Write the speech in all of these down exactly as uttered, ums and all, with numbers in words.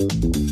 Bye.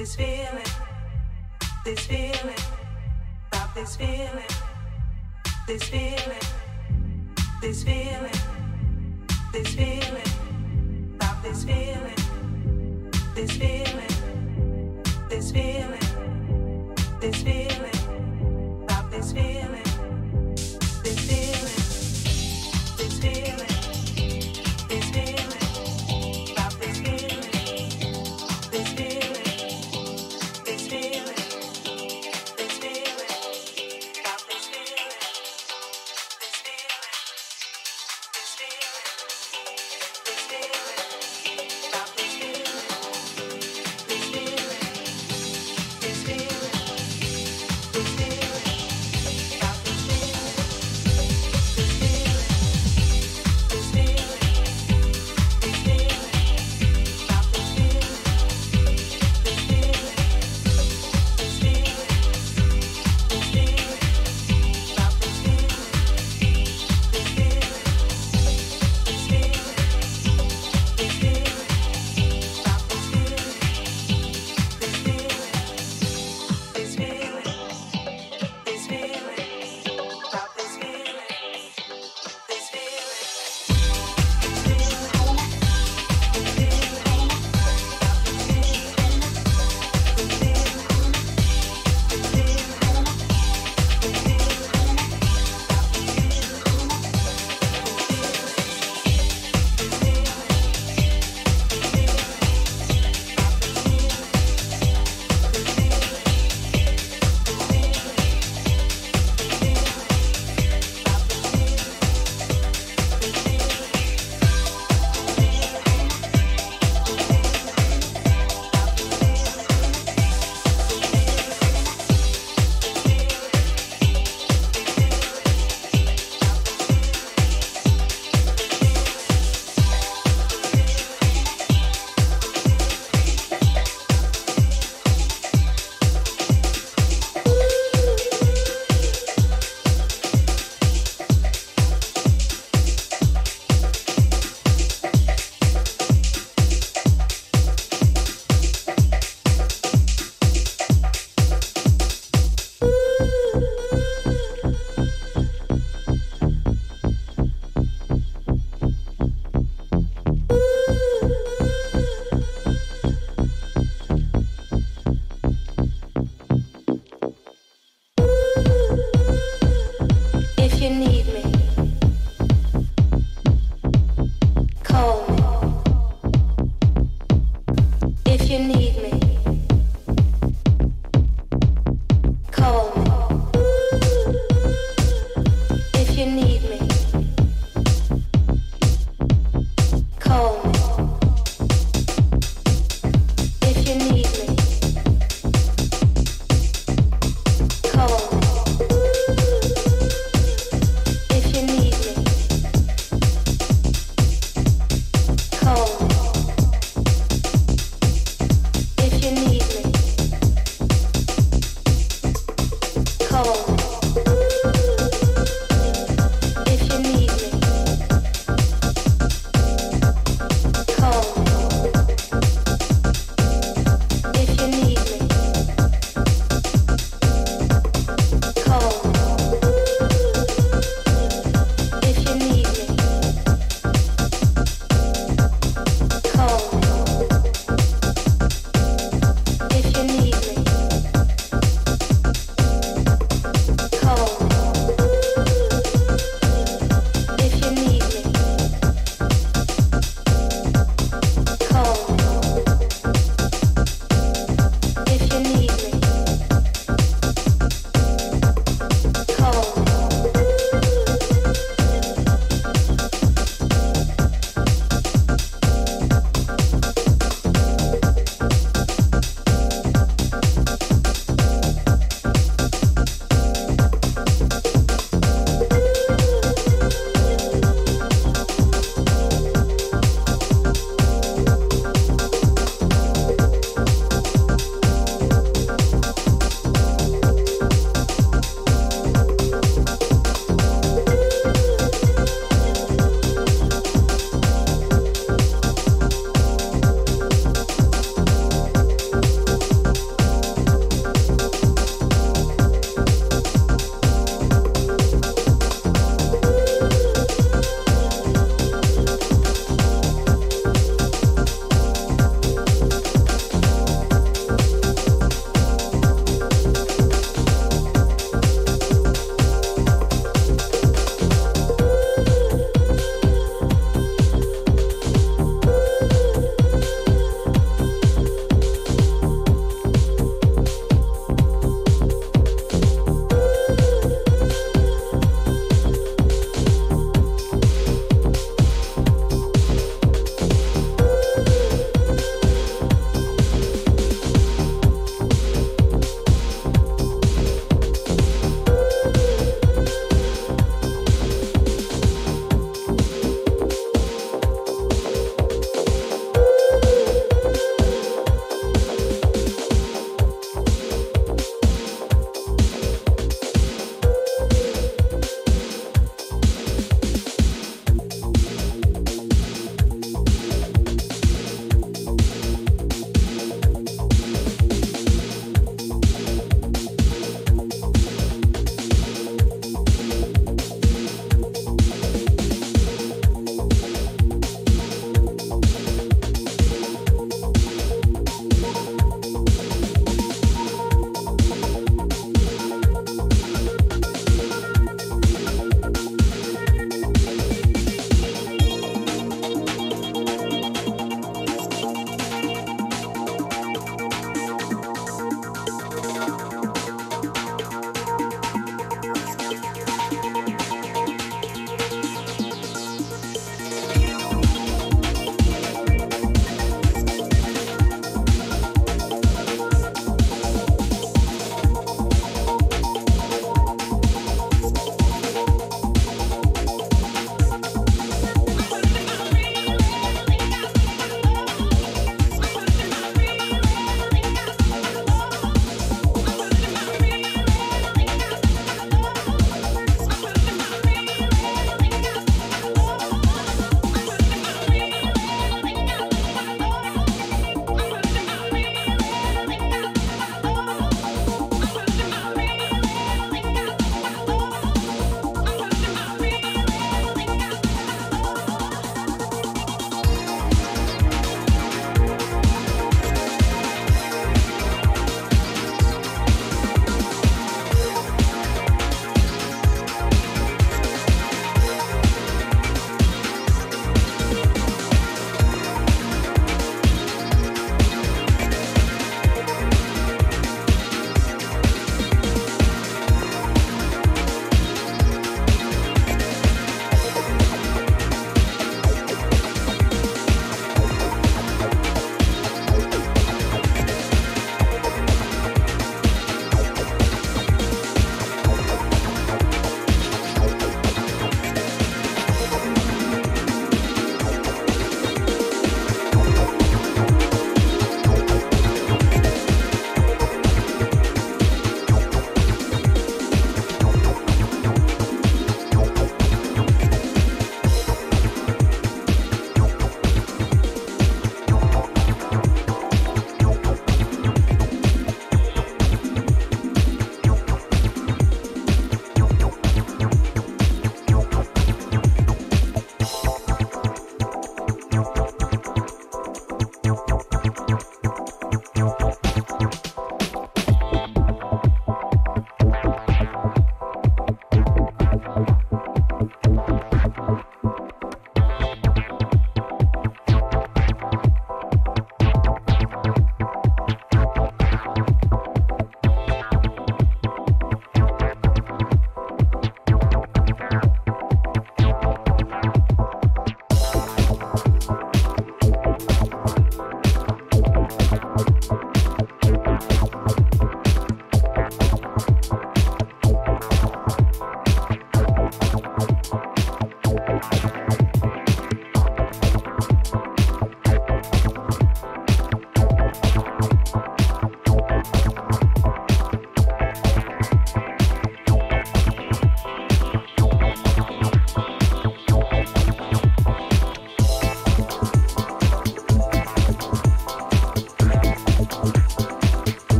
this feeling, this feeling, stop this feeling, this feeling, this feeling, this feeling, stop this feeling, this feeling, this feeling, this feeling, stop this feeling.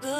Good.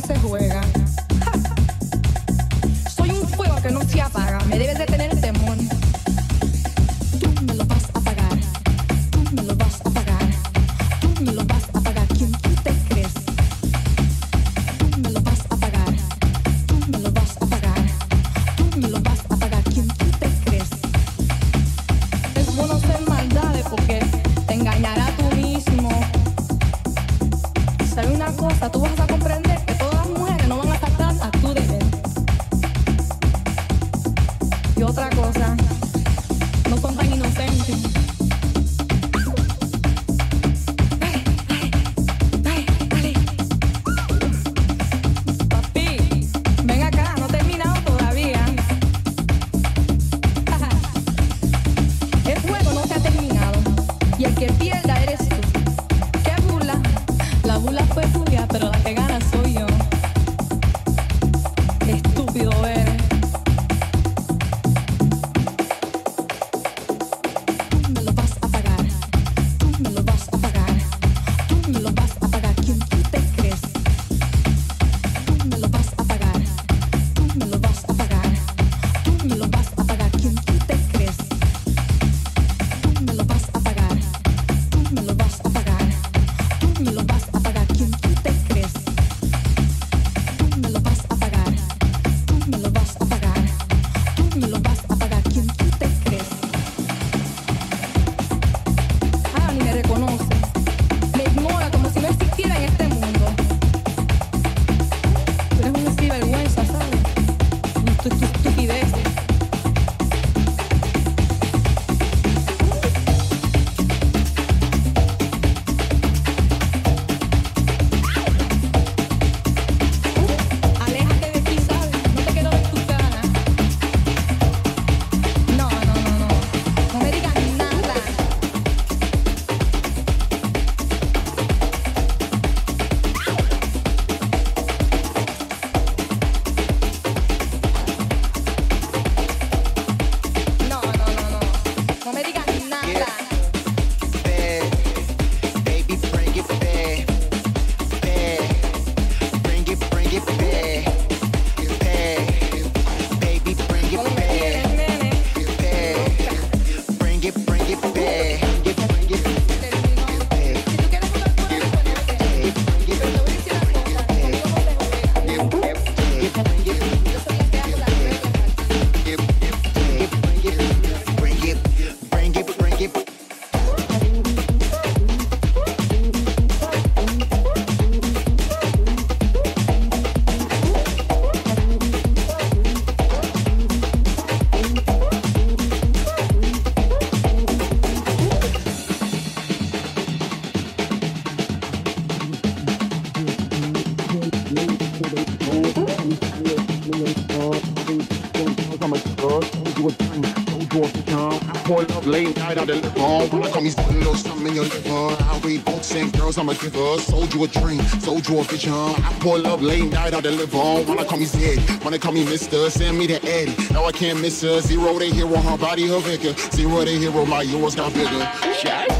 no se juega. Soy un fuego que no se apaga. Me debes de tener temor. Tú me lo vas a pagar. Tú me lo vas a pagar. Tú me lo vas a pagar. ¿Quién tú te crees? Tú me lo vas a pagar. Tú me lo vas a pagar. Tú me lo vas a pagar. ¿Quién tú te crees? Es bueno hacer maldades porque te engañará tú mismo. ¿Sabes una cosa? Tú vas a comprender que todas las mujeres no van a estar tan a tu deber. Y otra cosa, no son tan inocentes. Dale, dale, dale, dale. Papi, ven acá, no he terminado todavía. El juego no se ha terminado y el que pierda eres tú. ¿Qué burla? La burla fue tuya, pero la que gana soy yo. Estúpido eres. Tú me lo vas a pagar. Tú me lo vas a pagar. Tú me lo vas a pagar. ¿Quién tú te crees? Tú me lo vas a pagar. Tú me lo vas a pagar. Tú me lo vas a pagar. ¿Quién tú te crees? Tú me lo vas a pagar. Tú me lo vas a pagar. Tú me lo vas a pagar. ¿Quién tú te crees? Tú me lo vas a pagar. Tú me lo vas a pagar. Tú me lo vas a pagar. ¿Quién tú te crees? Ah, ni me reconoce. Me ignora como si no existiera en este mundo. Tú eres una sinvergüenza, ¿sabes? Tus tu, tu, estupideces. Aléjate de ti, ¿sabes? No te quiero ver tus caras. No, no, no, no. No me digas nada. No, no, no, no. No me digas nada. Bad, baby, bring it back. Bad, bring it, bring it back. Bad, baby, bring No it me back. quieres, nene. Bad, bring it, bring it back. Bring it, bring Te digo, si tú quieres jugar con él, pues no te dejes. Pero te voy a decir una cosa, conmigo no te juegas. it back. Bring it, bring it. Yo soy la que hago las reglas, Martín. Bring it, bring it, bring it, bring it, bring it. Late night out in the phone, when I call me spittin' little something in your liver. I read books and girls, I'm a giver. Sold you a dream, sold you a vision. I pull up late night out in the phone, when I call me Zed, when I call me Mister, send me to Eddie. Now I can't miss her. Zero they hero, her body her vigor. Zero they hero, my yours got bigger. Shit.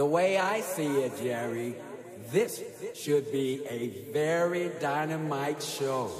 The way I see it, Jerry, this should be a very dynamite show.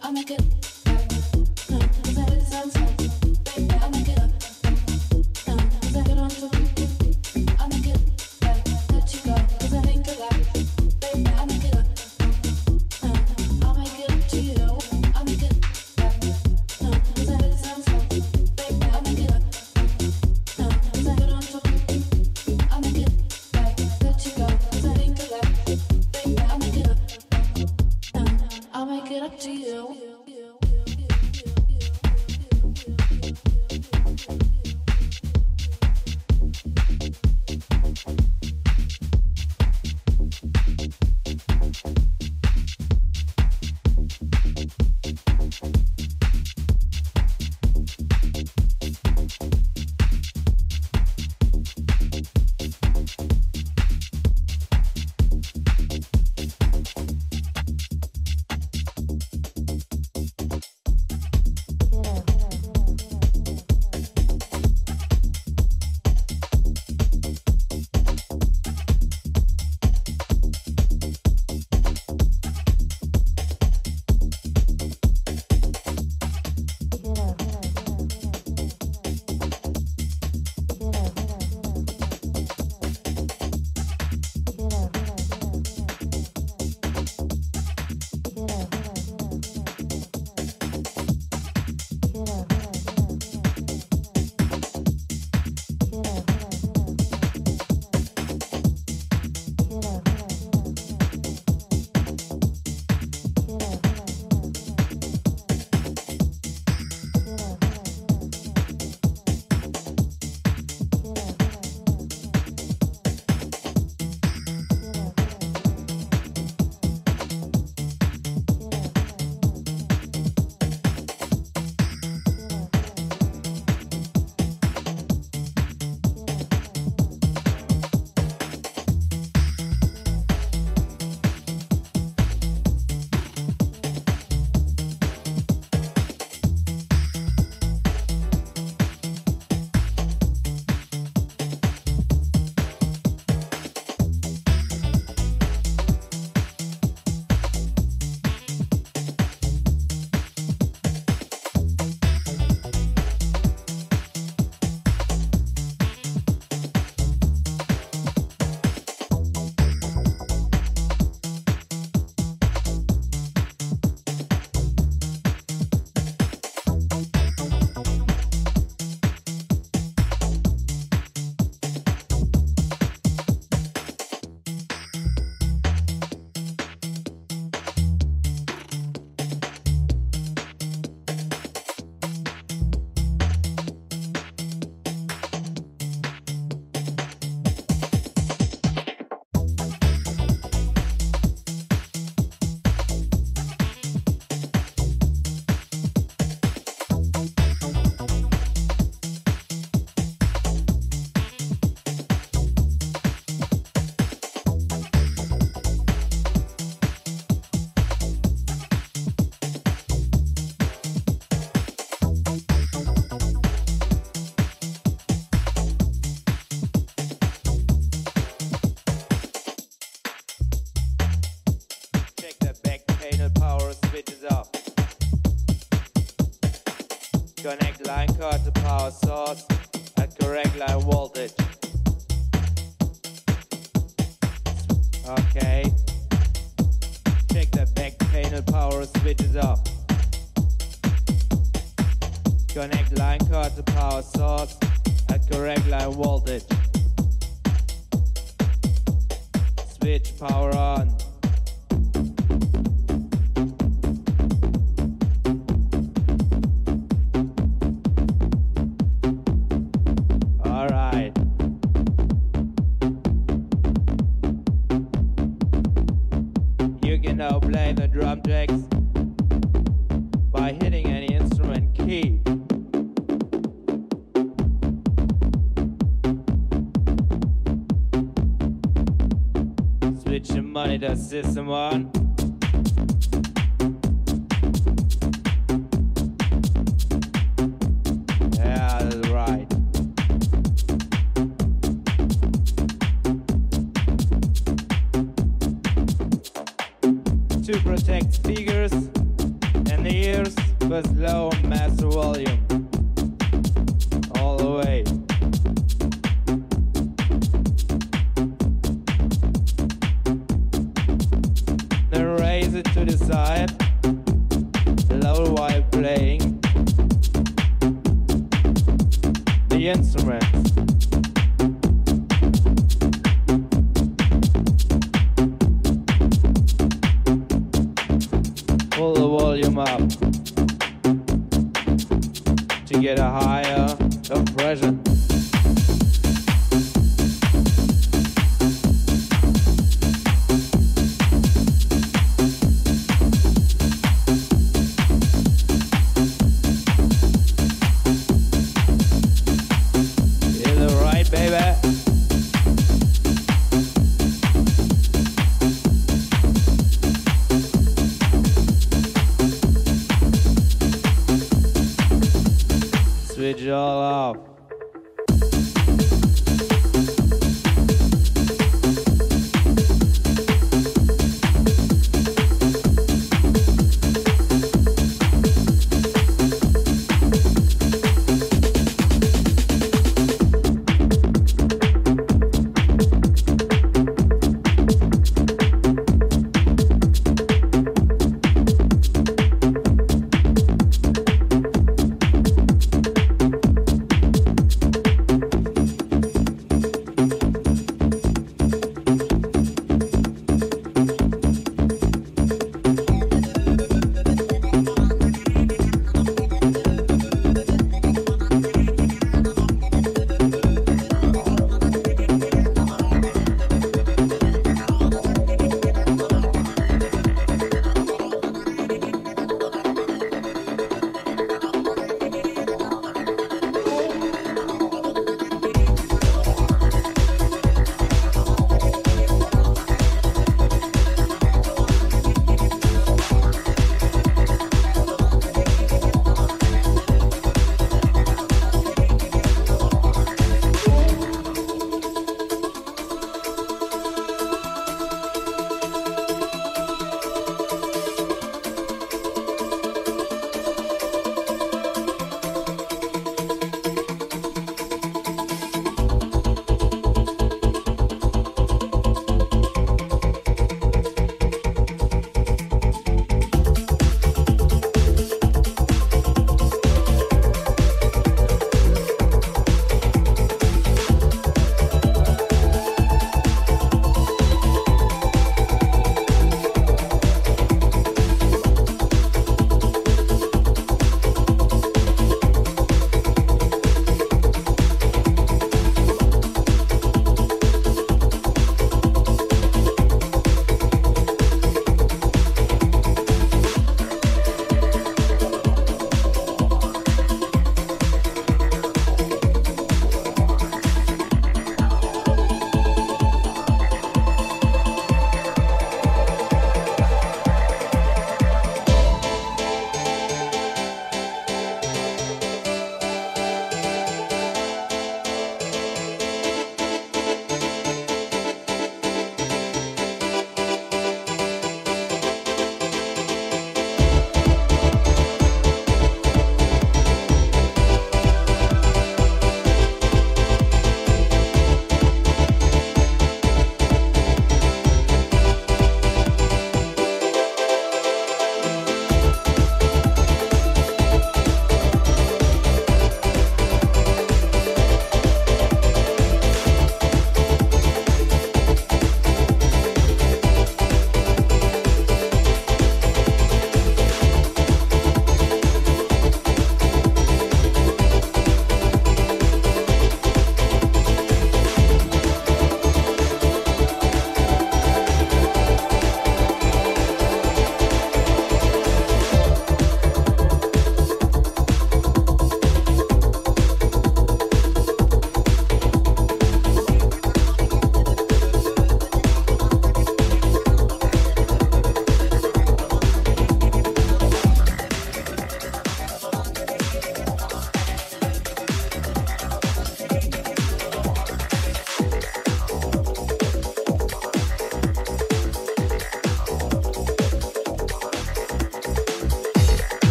I make it, I make it, 'cause I heard it sounds. power switches off. Connect line card to power source at correct line voltage. Okay. Check the back panel, power switches off. Connect line card to power source at correct line voltage. Switch power on. Now play the drum tracks by hitting any instrument key. Switch the monitor system on. Yeah, that's right. To protect speakers and the ears with low master volume all the way. Then raise it to the side, low while playing the instrument. Pull the volume up to get a higher